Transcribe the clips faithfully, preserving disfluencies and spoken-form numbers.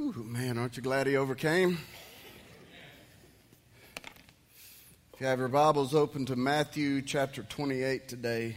Whew, man, aren't you glad he overcame? If you have your Bibles open to Matthew chapter twenty-eight today.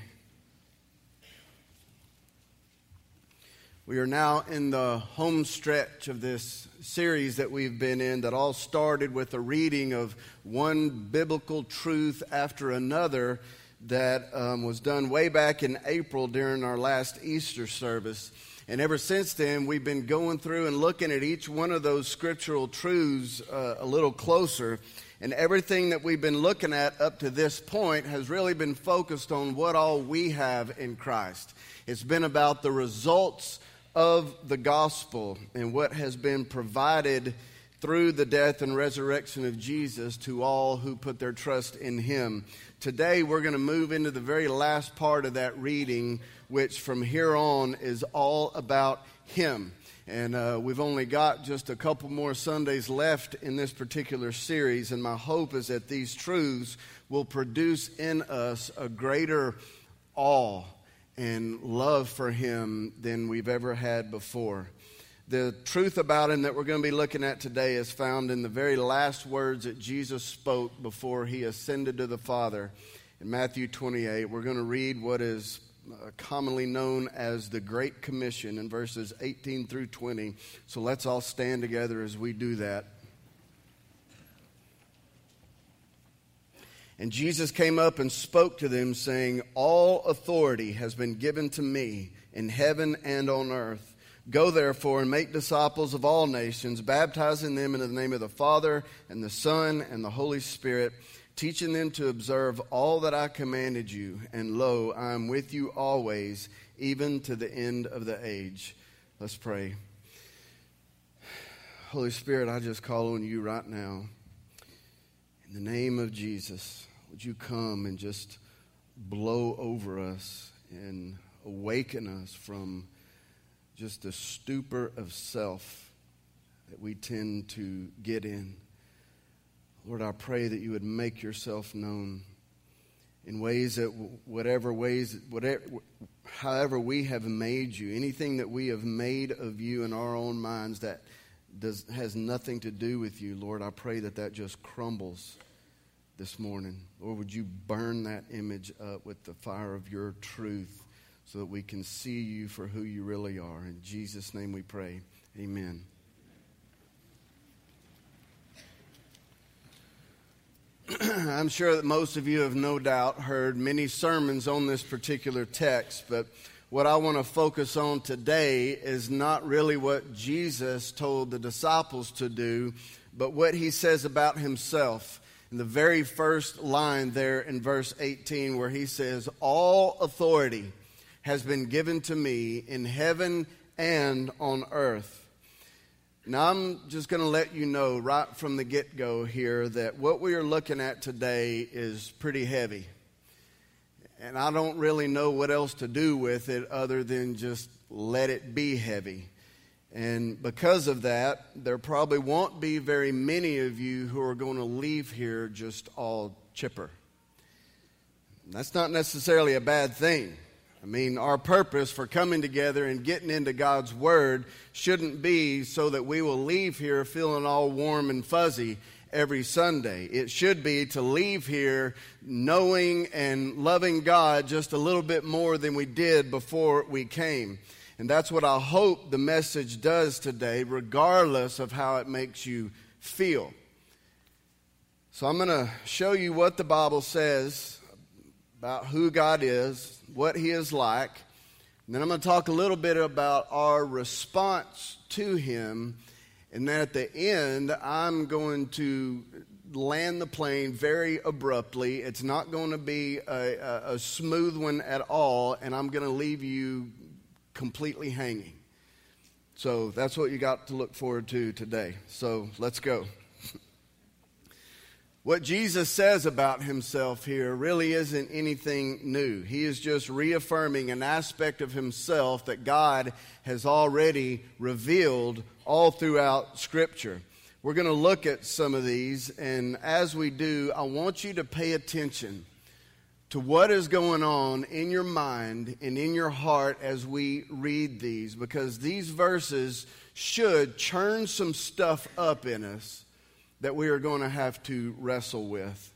We are now in the home stretch of this series that we've been in that all started with a reading of one biblical truth after another that um, was done way back in April during our last Easter service. And ever since then, we've been going through and looking at each one of those scriptural truths uh, a little closer. And everything that we've been looking at up to this point has really been focused on what all we have in Christ. It's been about the results of the gospel and what has been provided through the death and resurrection of Jesus to all who put their trust in him. Today, we're going to move into the very last part of that reading, which from here on is all about him. And uh, we've only got just a couple more Sundays left in this particular series, and my hope is that these truths will produce in us a greater awe and love for him than we've ever had before. The truth about him that we're going to be looking at today is found in the very last words that Jesus spoke before he ascended to the Father. In Matthew twenty-eight, we're going to read what is commonly known as the Great Commission in verses eighteen through twenty. So let's all stand together as we do that. And Jesus came up and spoke to them, saying, "All authority has been given to me in heaven and on earth. Go therefore and make disciples of all nations, baptizing them in the name of the Father and the Son and the Holy Spirit, teaching them to observe all that I commanded you, and lo, I am with you always, even to the end of the age." Let's pray. Holy Spirit, I just call on you right now. In the name of Jesus, would you come and just blow over us and awaken us from just the stupor of self that we tend to get in. Lord, I pray that you would make yourself known in ways that whatever ways, whatever, however we have made you, anything that we have made of you in our own minds that does, has nothing to do with you, Lord, I pray that that just crumbles this morning. Lord, would you burn that image up with the fire of your truth so that we can see you for who you really are. In Jesus' name we pray. Amen. I'm sure that most of you have no doubt heard many sermons on this particular text, but what I want to focus on today is not really what Jesus told the disciples to do, but what he says about himself. In the very first line there in verse eighteen, where he says, "All authority has been given to me in heaven and on earth." Now, I'm just going to let you know right from the get-go here that what we are looking at today is pretty heavy. And I don't really know what else to do with it other than just let it be heavy. And because of that, there probably won't be very many of you who are going to leave here just all chipper. That's not necessarily a bad thing. I mean, our purpose for coming together and getting into God's Word shouldn't be so that we will leave here feeling all warm and fuzzy every Sunday. It should be to leave here knowing and loving God just a little bit more than we did before we came. And that's what I hope the message does today, regardless of how it makes you feel. So I'm going to show you what the Bible says about who God is, what he is like, and then I'm going to talk a little bit about our response to him, and then at the end, I'm going to land the plane very abruptly. It's not going to be a, a, a smooth one at all, and I'm going to leave you completely hanging. So that's what you got to look forward to today. So let's go. What Jesus says about himself here really isn't anything new. He is just reaffirming an aspect of himself that God has already revealed all throughout Scripture. We're going to look at some of these, and as we do, I want you to pay attention. to what is going on in your mind and in your heart as we read these, because these verses should churn some stuff up in us that we are going to have to wrestle with.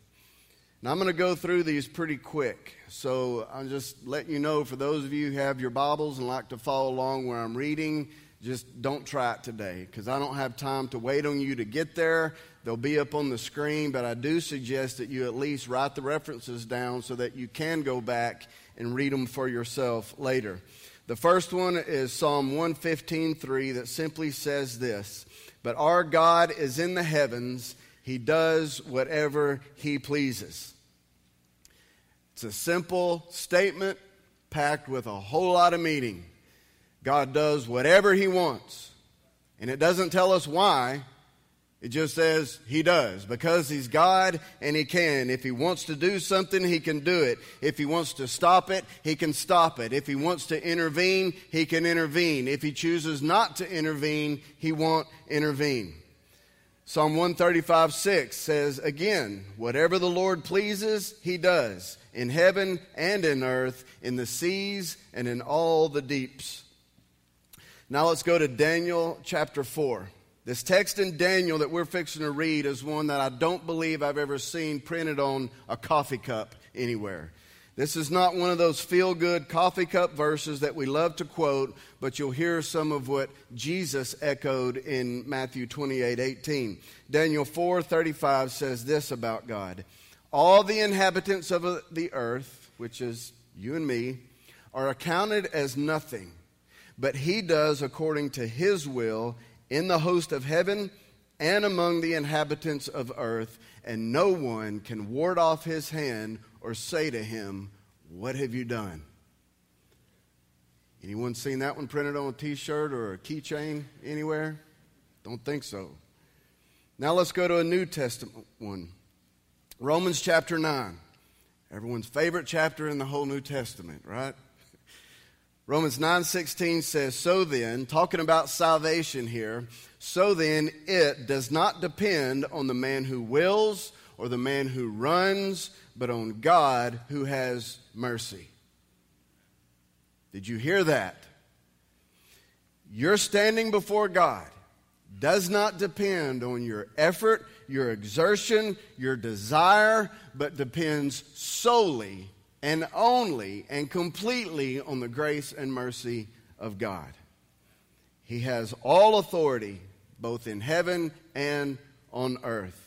Now, I'm going to go through these pretty quick, so I'll just let you know, for those of you who have your Bibles and like to follow along where I'm reading, just don't try it today, because I don't have time to wait on you to get there. They'll be up on the screen, but I do suggest that you at least write the references down so that you can go back and read them for yourself later. The first one is Psalm one fifteen three, that simply says this: "But our God is in the heavens. He does whatever he pleases." It's a simple statement packed with a whole lot of meaning. God does whatever he wants. And it doesn't tell us why. It just says he does, because he's God and he can. If he wants to do something, he can do it. If he wants to stop it, he can stop it. If he wants to intervene, he can intervene. If he chooses not to intervene, he won't intervene. Psalm one thirty-five six says again, "Whatever the Lord pleases, he does, in heaven and in earth, in the seas and in all the deeps." Now let's go to Daniel chapter four. This text in Daniel that we're fixing to read is one that I don't believe I've ever seen printed on a coffee cup anywhere. This is not one of those feel-good coffee cup verses that we love to quote, but you'll hear some of what Jesus echoed in Matthew twenty-eight eighteen. Daniel four thirty-five says this about God: "All the inhabitants of the earth," which is you and me, "are accounted as nothing. But he does according to his will in the host of heaven and among the inhabitants of earth, and no one can ward off his hand or say to him, 'What have you done?'" Anyone seen that one printed on a t-shirt or a keychain anywhere? Don't think so. Now let's go to a New Testament one. Romans chapter nine. Everyone's favorite chapter in the whole New Testament, right? Romans nine sixteen says, "So then," talking about salvation here, "so then it does not depend on the man who wills or the man who runs, but on God who has mercy." Did you hear that? Your standing before God does not depend on your effort, your exertion, your desire, but depends solely on, and only and completely on, the grace and mercy of God. He has all authority both in heaven and on earth.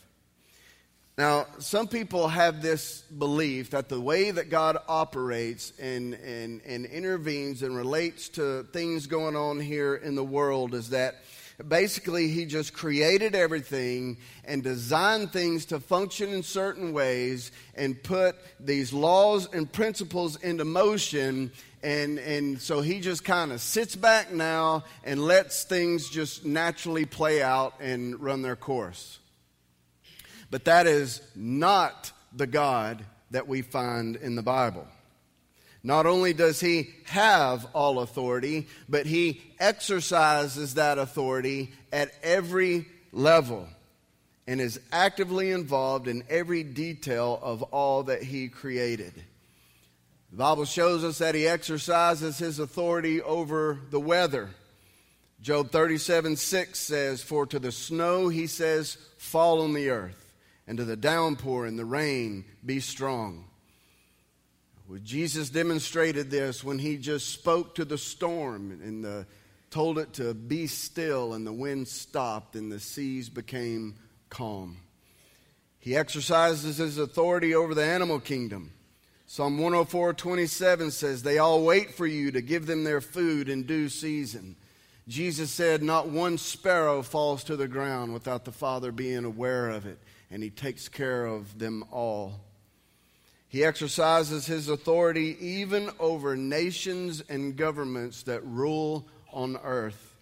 Now, some people have this belief that the way that God operates and, and, and intervenes and relates to things going on here in the world is that basically, he just created everything and designed things to function in certain ways and put these laws and principles into motion. And, and so he just kind of sits back now and lets things just naturally play out and run their course. But that is not the God that we find in the Bible. Not only does he have all authority, but he exercises that authority at every level and is actively involved in every detail of all that he created. The Bible shows us that he exercises his authority over the weather. Job thirty-seven six says, "For to the snow," he says, "fall on the earth, and to the downpour and the rain, be strong." Well, Jesus demonstrated this when he just spoke to the storm and the, told it to be still, and the wind stopped and the seas became calm. He exercises his authority over the animal kingdom. Psalm one oh four twenty-seven says, "They all wait for you to give them their food in due season." Jesus said, "Not one sparrow falls to the ground without the Father being aware of it, and he takes care of them all." He exercises his authority even over nations and governments that rule on earth.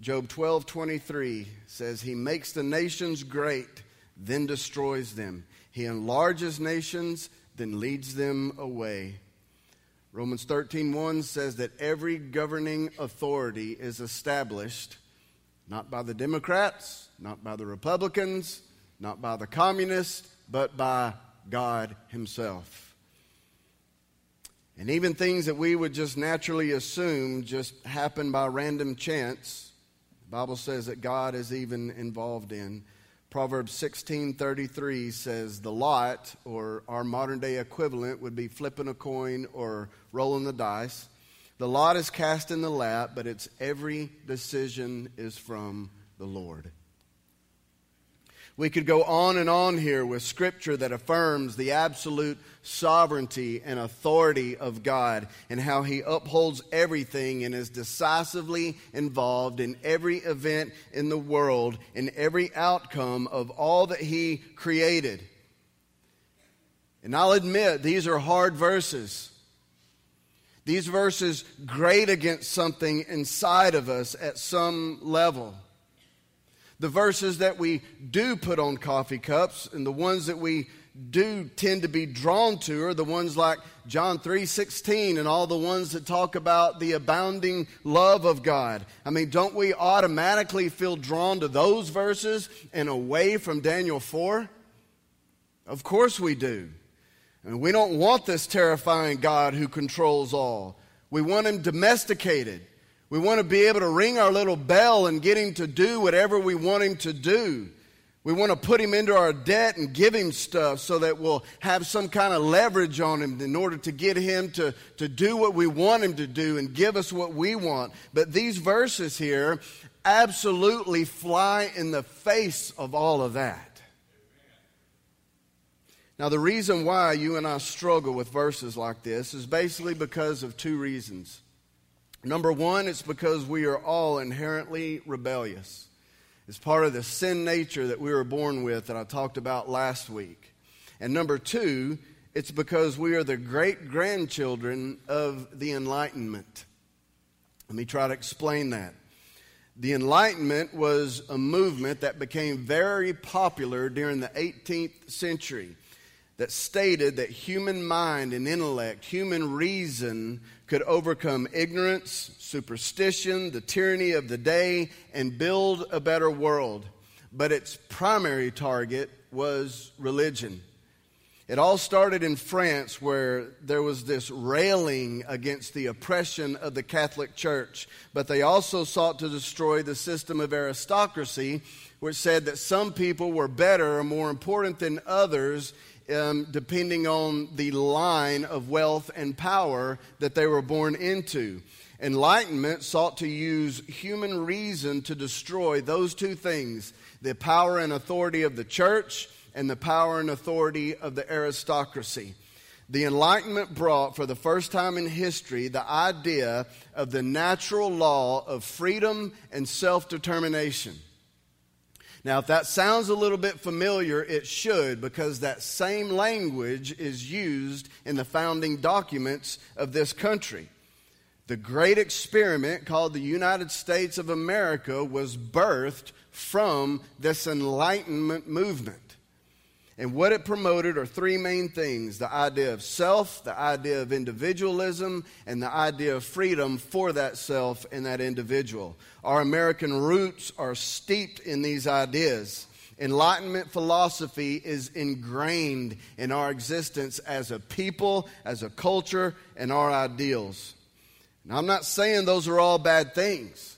Job twelve twenty-three says, "He makes the nations great, then destroys them. He enlarges nations, then leads them away." Romans thirteen one says that every governing authority is established not by the Democrats, not by the Republicans, not by the communists, but by God himself. And even things that we would just naturally assume just happen by random chance, the Bible says that God is even involved in. Proverbs sixteen thirty-three says the lot, or our modern day equivalent, would be flipping a coin or rolling the dice. The lot is cast in the lap, but its every decision is from the Lord. We could go on and on here with Scripture that affirms the absolute sovereignty and authority of God and how He upholds everything and is decisively involved in every event in the world, in every outcome of all that He created. And I'll admit, these are hard verses. These verses grate against something inside of us at some level. The verses that we do put on coffee cups and the ones that we do tend to be drawn to are the ones like John three sixteen and all the ones that talk about the abounding love of God. I mean, don't we automatically feel drawn to those verses and away from Daniel four? Of course we do. And we don't want this terrifying God who controls all. We want Him domesticated. We want to be able to ring our little bell and get Him to do whatever we want Him to do. We want to put Him into our debt and give Him stuff so that we'll have some kind of leverage on Him in order to get Him to, to do what we want Him to do and give us what we want. But these verses here absolutely fly in the face of all of that. Now, the reason why you and I struggle with verses like this is basically because of two reasons. Number one, it's because we are all inherently rebellious. It's part of the sin nature that we were born with that I talked about last week. And number two, it's because we are the great-grandchildren of the Enlightenment. Let me try to explain that. The Enlightenment was a movement that became very popular during the eighteenth century. That stated that human mind and intellect, human reason, could overcome ignorance, superstition, the tyranny of the day, and build a better world. But its primary target was religion. It all started in France, where there was this railing against the oppression of the Catholic Church. But they also sought to destroy the system of aristocracy, which said that some people were better or more important than others, Um, depending on the line of wealth and power that they were born into. Enlightenment sought to use human reason to destroy those two things, the power and authority of the church and the power and authority of the aristocracy. The Enlightenment brought, for the first time in history, the idea of the natural law of freedom and self-determination. Now, if that sounds a little bit familiar, it should, because that same language is used in the founding documents of this country. The great experiment called the United States of America was birthed from this Enlightenment movement. And what it promoted are three main things: the idea of self, the idea of individualism, and the idea of freedom for that self and that individual. Our American roots are steeped in these ideas. Enlightenment philosophy is ingrained in our existence as a people, as a culture, and our ideals. Now, I'm not saying those are all bad things.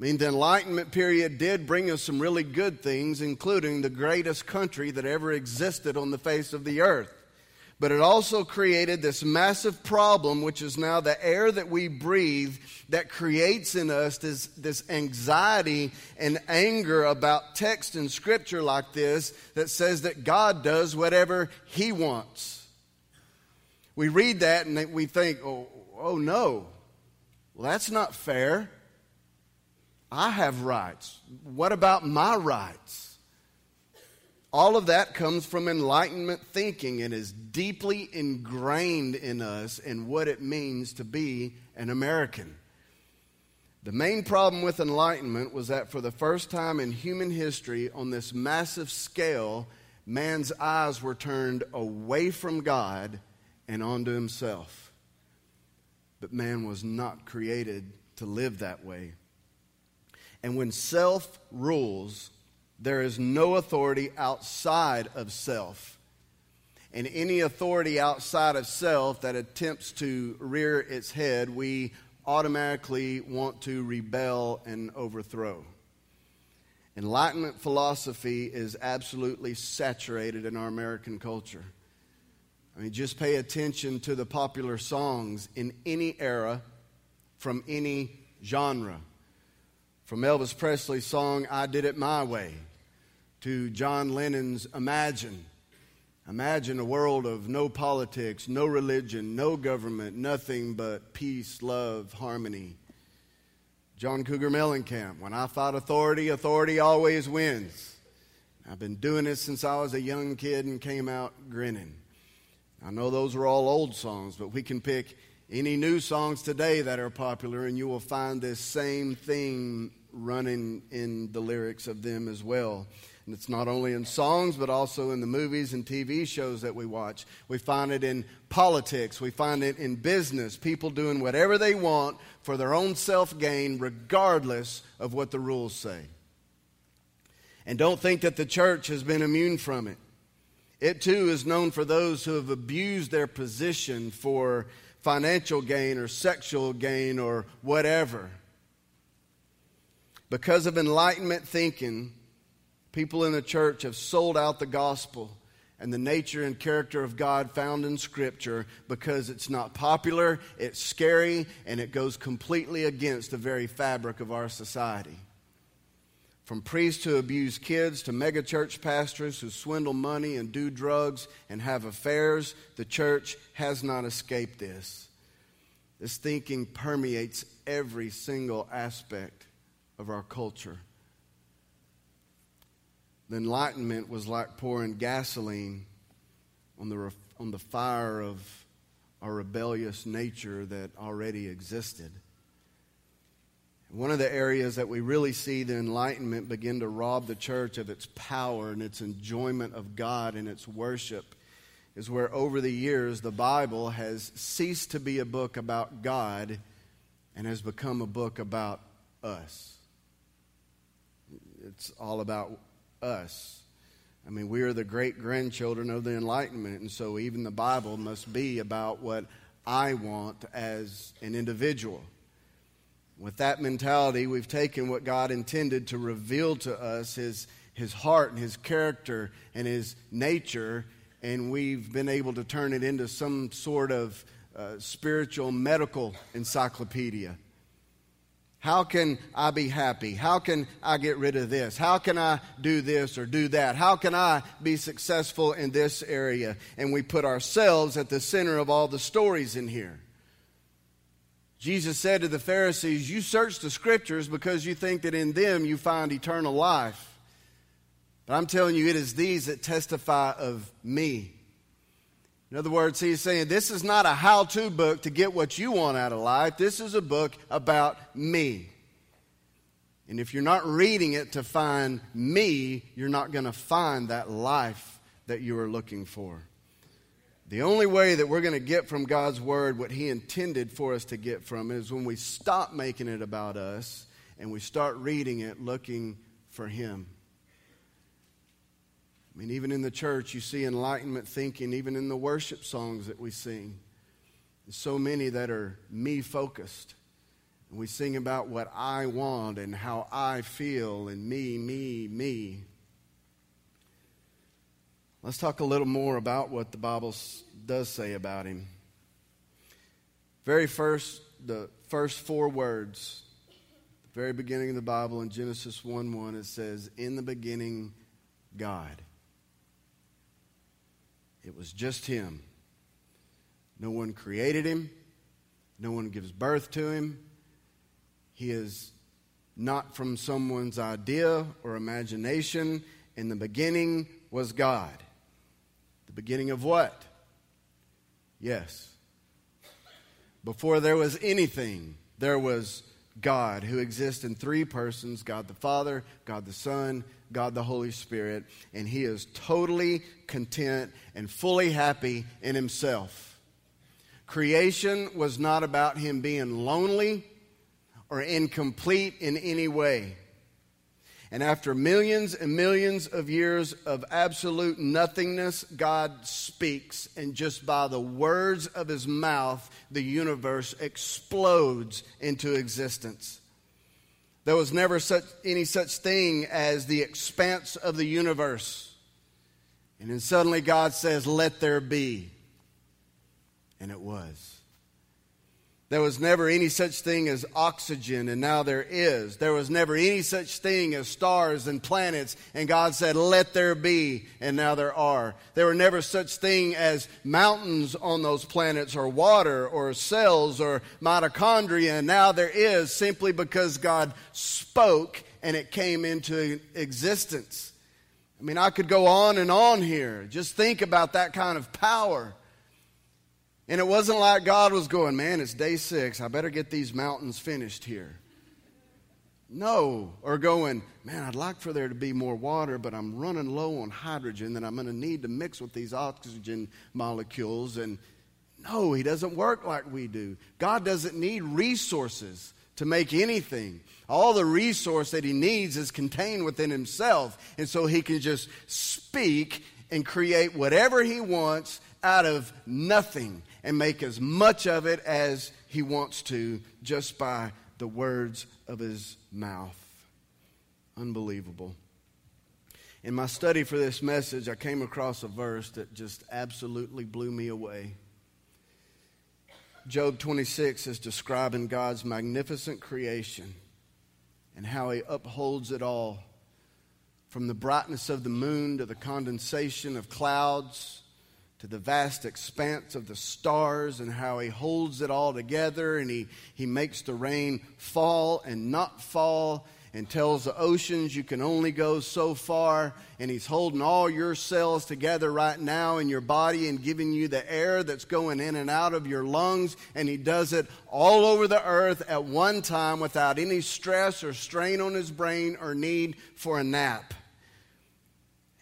I mean, the Enlightenment period did bring us some really good things, including the greatest country that ever existed on the face of the earth. But it also created this massive problem, which is now the air that we breathe, that creates in us this, this anxiety and anger about text and Scripture like this that says that God does whatever He wants. We read that and we think, oh, oh no, well, that's not fair. I have rights. What about my rights? All of that comes from Enlightenment thinking and is deeply ingrained in us and what it means to be an American. The main problem with Enlightenment was that for the first time in human history, on this massive scale, man's eyes were turned away from God and onto himself. But man was not created to live that way. And when self rules, there is no authority outside of self. And any authority outside of self that attempts to rear its head, we automatically want to rebel and overthrow. Enlightenment philosophy is absolutely saturated in our American culture. I mean, just pay attention to the popular songs in any era, from any genre. From Elvis Presley's song, I Did It My Way, to John Lennon's Imagine. Imagine a world of no politics, no religion, no government, nothing but peace, love, harmony. John Cougar Mellencamp, when I fight authority, authority always wins. I've been doing it since I was a young kid and came out grinning. I know those are all old songs, but we can pick any new songs today that are popular, and you will find this same thing running in the lyrics of them as well. And it's not only in songs, but also in the movies and T V shows that we watch. We find it in politics. We find it in business. People doing whatever they want for their own self-gain, regardless of what the rules say. And don't think that the church has been immune from it. It, too, is known for those who have abused their position for financial gain or sexual gain or whatever. Because of enlightenment thinking, people in the church have sold out the gospel and the nature and character of God found in Scripture because it's not popular, it's scary, and it goes completely against the very fabric of our society. From priests who abuse kids to megachurch pastors who swindle money and do drugs and have affairs, the church has not escaped this. This thinking permeates every single aspect of our culture. The Enlightenment was like pouring gasoline on the, on the fire of our rebellious nature that already existed. One of the areas that we really see the Enlightenment begin to rob the church of its power and its enjoyment of God and its worship is where over the years the Bible has ceased to be a book about God and has become a book about us. It's all about us. I mean, we are the great-grandchildren of the Enlightenment, and so even the Bible must be about what I want as an individual. With that mentality, we've taken what God intended to reveal to us, his, his heart and his character and his nature, and we've been able to turn it into some sort of uh, spiritual medical encyclopedia. How can I be happy? How can I get rid of this? How can I do this or do that? How can I be successful in this area? And we put ourselves at the center of all the stories in here. Jesus said to the Pharisees, you search the Scriptures because you think that in them you find eternal life. But I'm telling you, it is these that testify of me. In other words, he's saying, this is not a how-to book to get what you want out of life. This is a book about me. And if you're not reading it to find me, you're not going to find that life that you are looking for. The only way that we're going to get from God's Word what He intended for us to get from it is when we stop making it about us and we start reading it looking for Him. I mean, even in the church, you see enlightenment thinking, even in the worship songs that we sing. There's so many that are me-focused. And we sing about what I want and how I feel and me, me, me. Let's talk a little more about what the Bible does say about Him. Very first, the first four words, the very beginning of the Bible in Genesis one one, it says, in the beginning, God. It was just Him. No one created Him. No one gives birth to Him. He is not from someone's idea or imagination. In the beginning was God. The beginning of what? Yes. Before there was anything, there was God, who exists in three persons, God the Father, God the Son, God the Holy Spirit, and He is totally content and fully happy in Himself. Creation was not about Him being lonely or incomplete in any way. And after millions and millions of years of absolute nothingness, God speaks. And just by the words of his mouth, the universe explodes into existence. There was never such, any such thing as the expanse of the universe. And then suddenly God says, let there be. And it was. There was never any such thing as oxygen, and now there is. There was never any such thing as stars and planets, and God said, let there be, and now there are. There were never such thing as mountains on those planets, or water, or cells, or mitochondria, and now there is, simply because God spoke, and it came into existence. I mean, I could go on and on here. Just think about that kind of power. And it wasn't like God was going, man, it's day six. I better get these mountains finished here. No. Or going, man, I'd like for there to be more water, but I'm running low on hydrogen that I'm going to need to mix with these oxygen molecules. And no, he doesn't work like we do. God doesn't need resources to make anything. All the resource that he needs is contained within himself. And so he can just speak and create whatever he wants out of nothing and make as much of it as he wants to just by the words of his mouth. Unbelievable. In my study for this message, I came across a verse that just absolutely blew me away. Job twenty-six is describing God's magnificent creation and how he upholds it all, from the brightness of the moon to the condensation of clouds, to the vast expanse of the stars, and how he holds it all together, and he, he makes the rain fall and not fall, and tells the oceans you can only go so far, and he's holding all your cells together right now in your body and giving you the air that's going in and out of your lungs, and he does it all over the earth at one time without any stress or strain on his brain or need for a nap.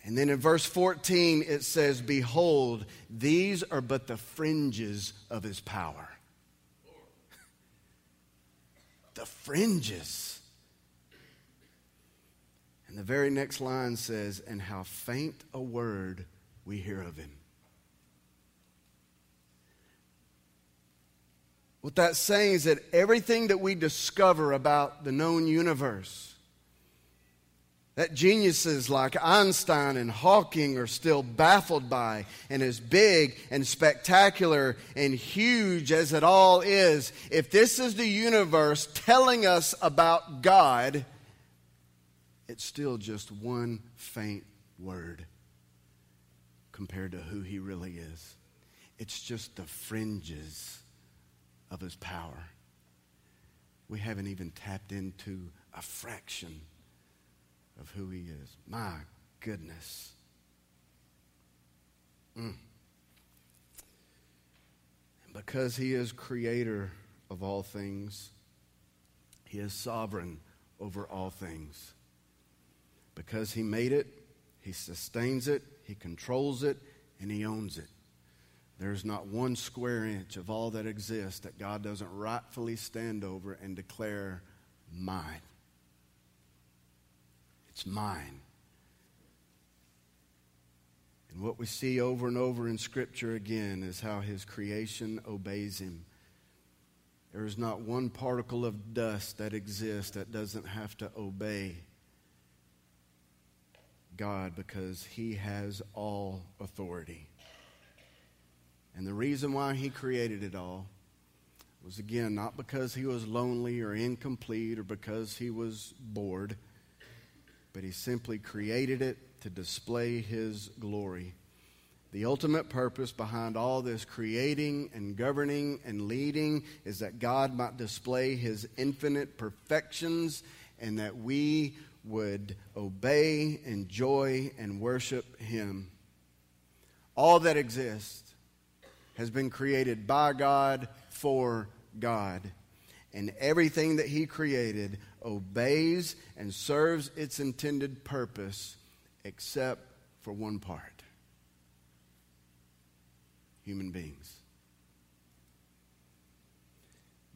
And then in verse fourteen, it says, behold, these are but the fringes of his power. The fringes. And the very next line says, and how faint a word we hear of him. What that's saying is that everything that we discover about the known universe, that geniuses like Einstein and Hawking are still baffled by, and as big and spectacular and huge as it all is, if this is the universe telling us about God, it's still just one faint word compared to who he really is. It's just the fringes of his power. We haven't even tapped into a fraction of who he is. My goodness. Mm. And because he is creator of all things, he is sovereign over all things. Because he made it, he sustains it, he controls it, and he owns it. There's not one square inch of all that exists that God doesn't rightfully stand over and declare mine. It's mine. And what we see over and over in Scripture again is how his creation obeys him. There is not one particle of dust that exists that doesn't have to obey God, because he has all authority. And the reason why he created it all was, again, not because he was lonely or incomplete or because he was bored, but he simply created it to display his glory. The ultimate purpose behind all this creating and governing and leading is that God might display his infinite perfections, and that we would obey, enjoy, and worship him. All that exists has been created by God for God. And everything that he created obeys and serves its intended purpose, except for one part: human beings.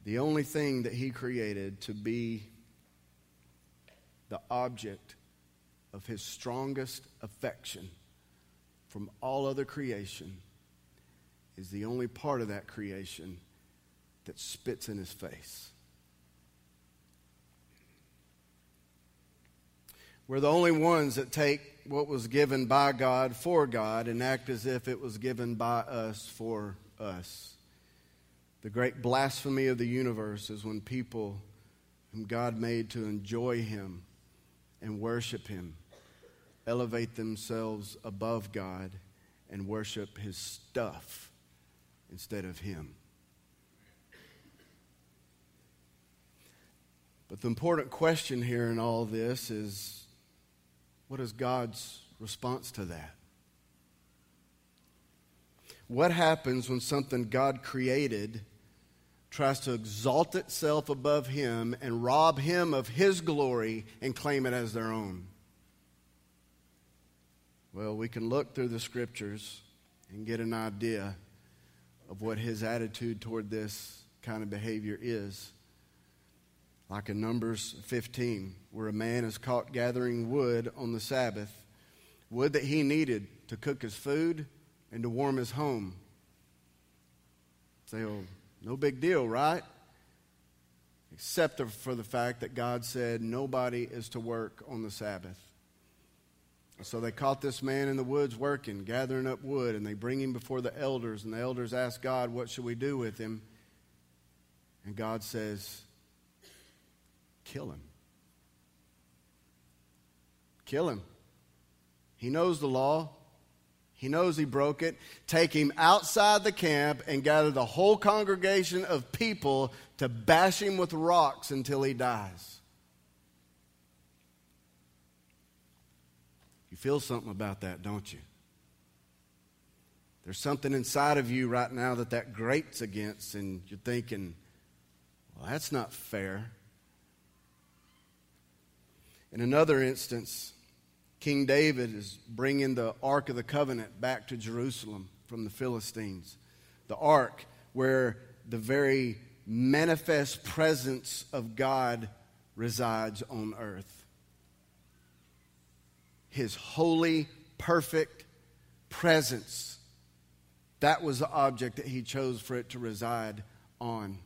The only thing that he created to be the object of his strongest affection from all other creation is the only part of that creation that spits in his face. We're the only ones that take what was given by God for God and act as if it was given by us for us. The great blasphemy of the universe is when people whom God made to enjoy him and worship him elevate themselves above God and worship his stuff instead of him. But the important question here in all this is, what is God's response to that? What happens when something God created tries to exalt itself above him and rob him of his glory and claim it as their own? Well, we can look through the scriptures and get an idea of what his attitude toward this kind of behavior is. Like in Numbers fifteen, where a man is caught gathering wood on the Sabbath, wood that he needed to cook his food and to warm his home. Say, oh, no big deal, right? Except for the fact that God said nobody is to work on the Sabbath. And so they caught this man in the woods working, gathering up wood, and they bring him before the elders, and the elders ask God, what should we do with him? And God says, kill him. Kill him. He knows the law. He knows he broke it. Take him outside the camp and gather the whole congregation of people to bash him with rocks until he dies. You feel something about that, don't you? There's something inside of you right now that that grates against, and you're thinking, well, that's not fair. In another instance, King David is bringing the Ark of the Covenant back to Jerusalem from the Philistines. The Ark, where the very manifest presence of God resides on earth. His holy, perfect presence. That was the object that he chose for it to reside on.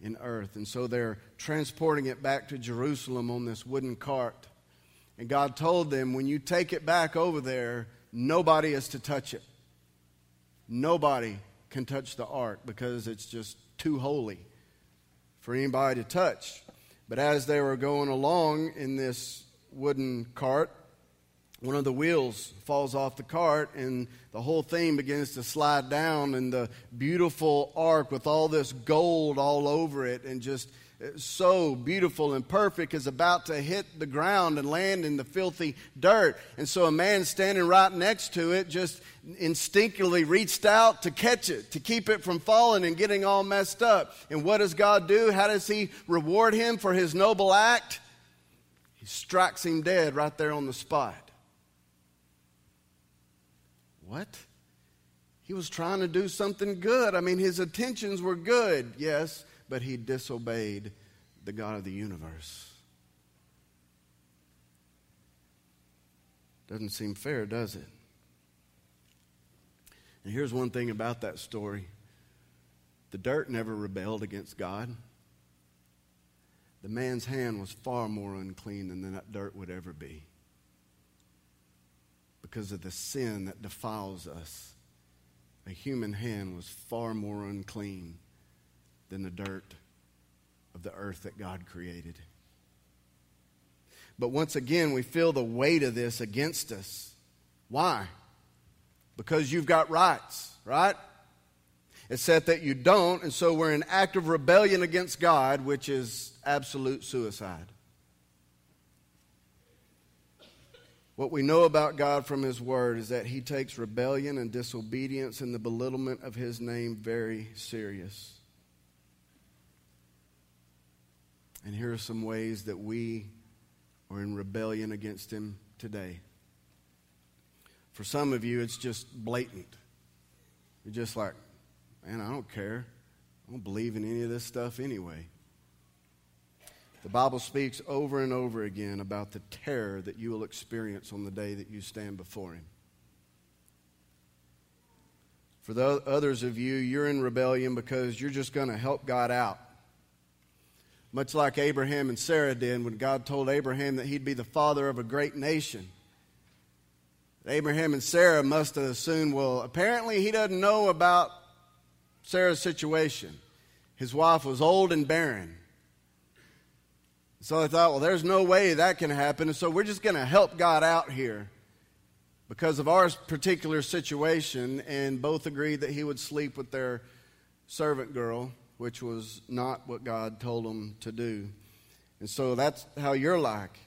In earth. And so they're transporting it back to Jerusalem on this wooden cart. And God told them, when you take it back over there, nobody is to touch it. Nobody can touch the ark because it's just too holy for anybody to touch. But as they were going along in this wooden cart, one of the wheels falls off the cart and the whole thing begins to slide down, and the beautiful ark with all this gold all over it and just so beautiful and perfect is about to hit the ground and land in the filthy dirt. And so a man standing right next to it just instinctively reached out to catch it, to keep it from falling and getting all messed up. And what does God do? How does he reward him for his noble act? He strikes him dead right there on the spot. What? He was trying to do something good. I mean, his intentions were good, yes, but he disobeyed the God of the universe. Doesn't seem fair, does it? And here's one thing about that story. The dirt never rebelled against God. The man's hand was far more unclean than that dirt would ever be, because of the sin that defiles us. A human hand was far more unclean than the dirt of the earth that God created. But once again, we feel the weight of this against us. Why? Because you've got rights, right? Except that you don't, and so we're in active rebellion against God, which is absolute suicide. What we know about God from his word is that he takes rebellion and disobedience and the belittlement of his name very serious. And here are some ways that we are in rebellion against him today. For some of you, it's just blatant. You're just like, man, I don't care. I don't believe in any of this stuff anyway. The Bible speaks over and over again about the terror that you will experience on the day that you stand before Him. For the others of you, you're in rebellion because you're just going to help God out. Much like Abraham and Sarah did when God told Abraham that he'd be the father of a great nation. Abraham and Sarah must have assumed, well, apparently he doesn't know about Sarah's situation. His wife was old and barren. So they thought, well, there's no way that can happen, and so we're just going to help God out here because of our particular situation, and both agreed that he would sleep with their servant girl, which was not what God told them to do. And so that's how you're like.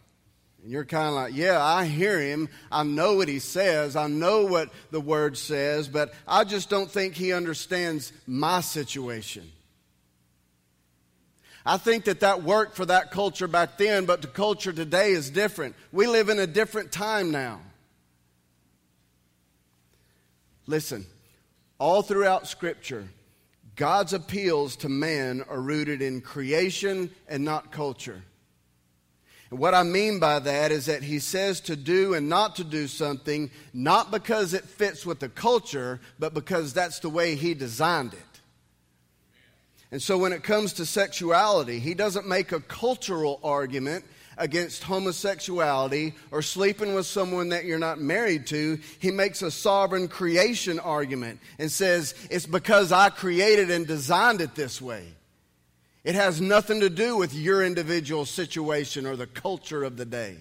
And you're kind of like, yeah, I hear him. I know what he says. I know what the word says, but I just don't think he understands my situation. I think that that worked for that culture back then, but the culture today is different. We live in a different time now. Listen, all throughout Scripture, God's appeals to man are rooted in creation and not culture. And what I mean by that is that he says to do and not to do something, not because it fits with the culture, but because that's the way he designed it. And so when it comes to sexuality, he doesn't make a cultural argument against homosexuality or sleeping with someone that you're not married to. He makes a sovereign creation argument and says, it's because I created and designed it this way. It has nothing to do with your individual situation or the culture of the day.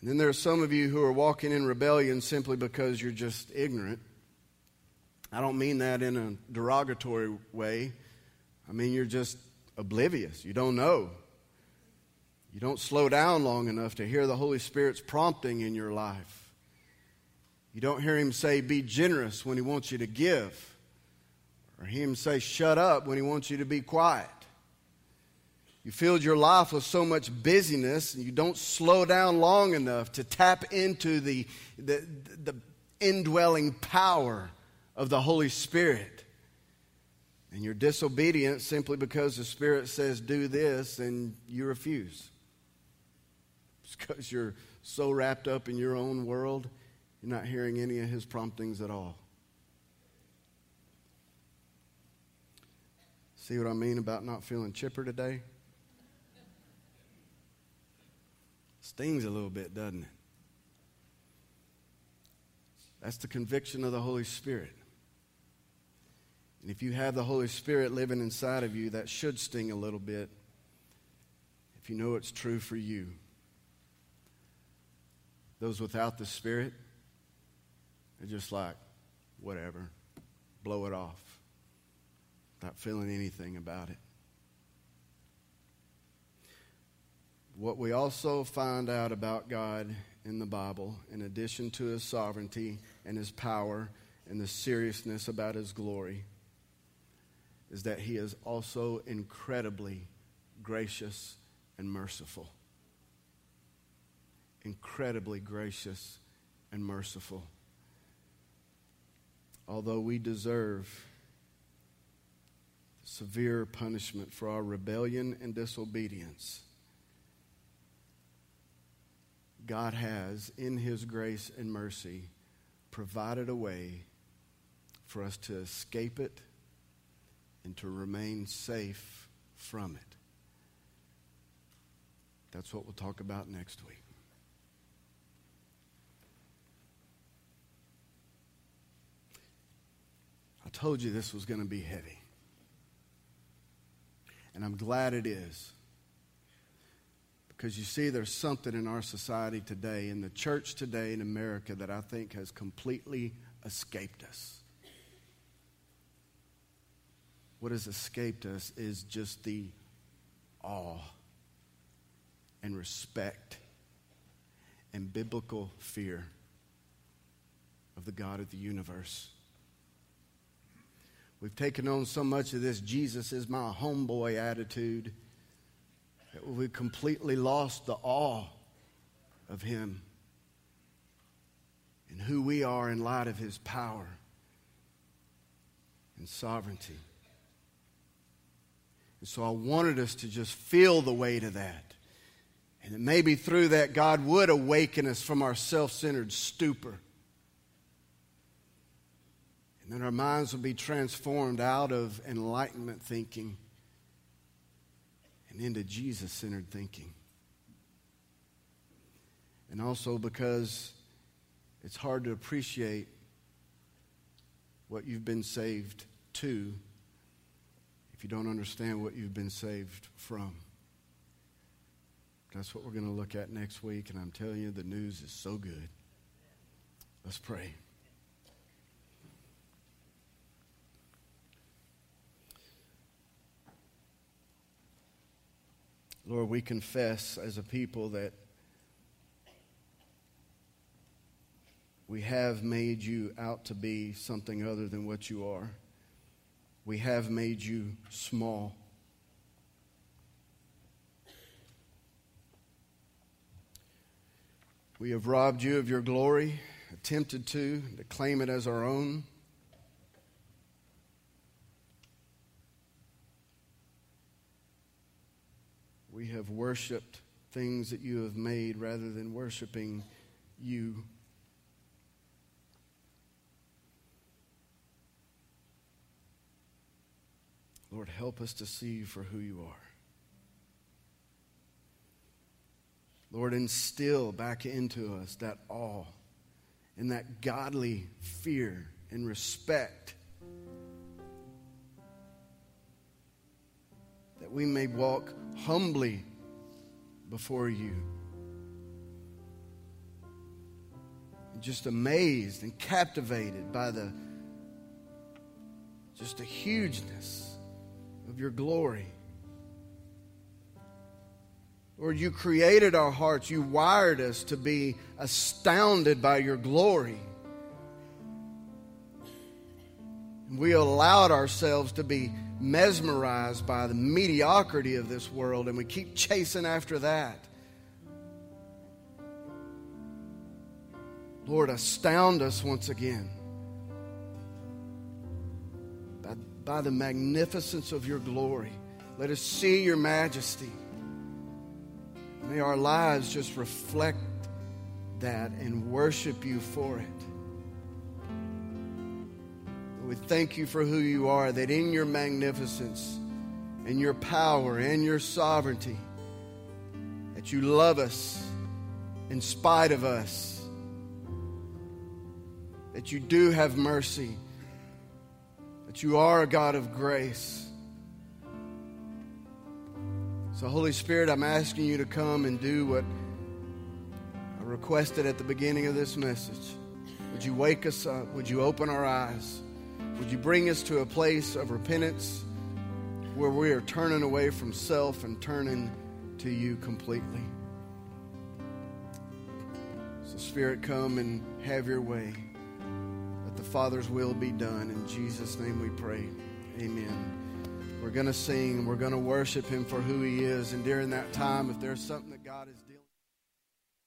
And then there are some of you who are walking in rebellion simply because you're just ignorant. I don't mean that in a derogatory way. I mean you're just oblivious. You don't know. You don't slow down long enough to hear the Holy Spirit's prompting in your life. You don't hear Him say, be generous when He wants you to give. Or hear Him say, shut up when He wants you to be quiet. You filled your life with so much busyness, and you don't slow down long enough to tap into the, the, the indwelling power of the Holy Spirit. And you're disobedient simply because the Spirit says do this and you refuse. It's because you're so wrapped up in your own world, you're not hearing any of His promptings at all. See what I mean about not feeling chipper today? Stings a little bit, doesn't it? That's the conviction of the Holy Spirit. And if you have the Holy Spirit living inside of you, that should sting a little bit if you know it's true for you. Those without the Spirit, they're just like, whatever, blow it off, not feeling anything about it. What we also find out about God in the Bible, in addition to His sovereignty and His power and the seriousness about His glory, is that He is also incredibly gracious and merciful. Incredibly gracious and merciful. Although we deserve severe punishment for our rebellion and disobedience, God has, in His grace and mercy, provided a way for us to escape it and to remain safe from it. That's what we'll talk about next week. I told you this was going to be heavy. And I'm glad it is. Because you see, there's something in our society today, in the church today in America, that I think has completely escaped us. What has escaped us is just the awe and respect and biblical fear of the God of the universe. We've taken on so much of this Jesus is my homeboy attitude that we completely lost the awe of Him and who we are in light of His power and sovereignty. And so I wanted us to just feel the weight of that. And that maybe through that, God would awaken us from our self-centered stupor. And then our minds would be transformed out of enlightenment thinking and into Jesus-centered thinking. And also because it's hard to appreciate what you've been saved to if you don't understand what you've been saved from. That's what we're going to look at next week, and I'm telling you, the news is so good. Let's pray. Lord, we confess as a people that we have made you out to be something other than what you are. We have made you small. We have robbed you of your glory, attempted to, to claim it as our own. We have worshiped things that you have made rather than worshiping you. Lord, help us to see you for who you are. Lord, instill back into us that awe and that godly fear and respect, that we may walk humbly before you, just amazed and captivated by the just the hugeness of your glory. Lord, you created our hearts. You wired us to be astounded by your glory. And we allowed ourselves to be mesmerized by the mediocrity of this world, and we keep chasing after that. Lord, astound us once again by, by the magnificence of your glory. Let us see your majesty. May our lives just reflect that and worship you for it. We thank you for who you are, that in your magnificence and your power and your sovereignty, that you love us in spite of us, that you do have mercy, that you are a God of grace. So, Holy Spirit, I'm asking you to come and do what I requested at the beginning of this message. Would you wake us up? Would you open our eyes? Would you bring us to a place of repentance where we are turning away from self and turning to you completely? So, Spirit, come and have your way. Let the Father's will be done. In Jesus' name we pray. Amen. We're going to sing, we're going to worship him for who he is. And during that time, if there's something that God has done,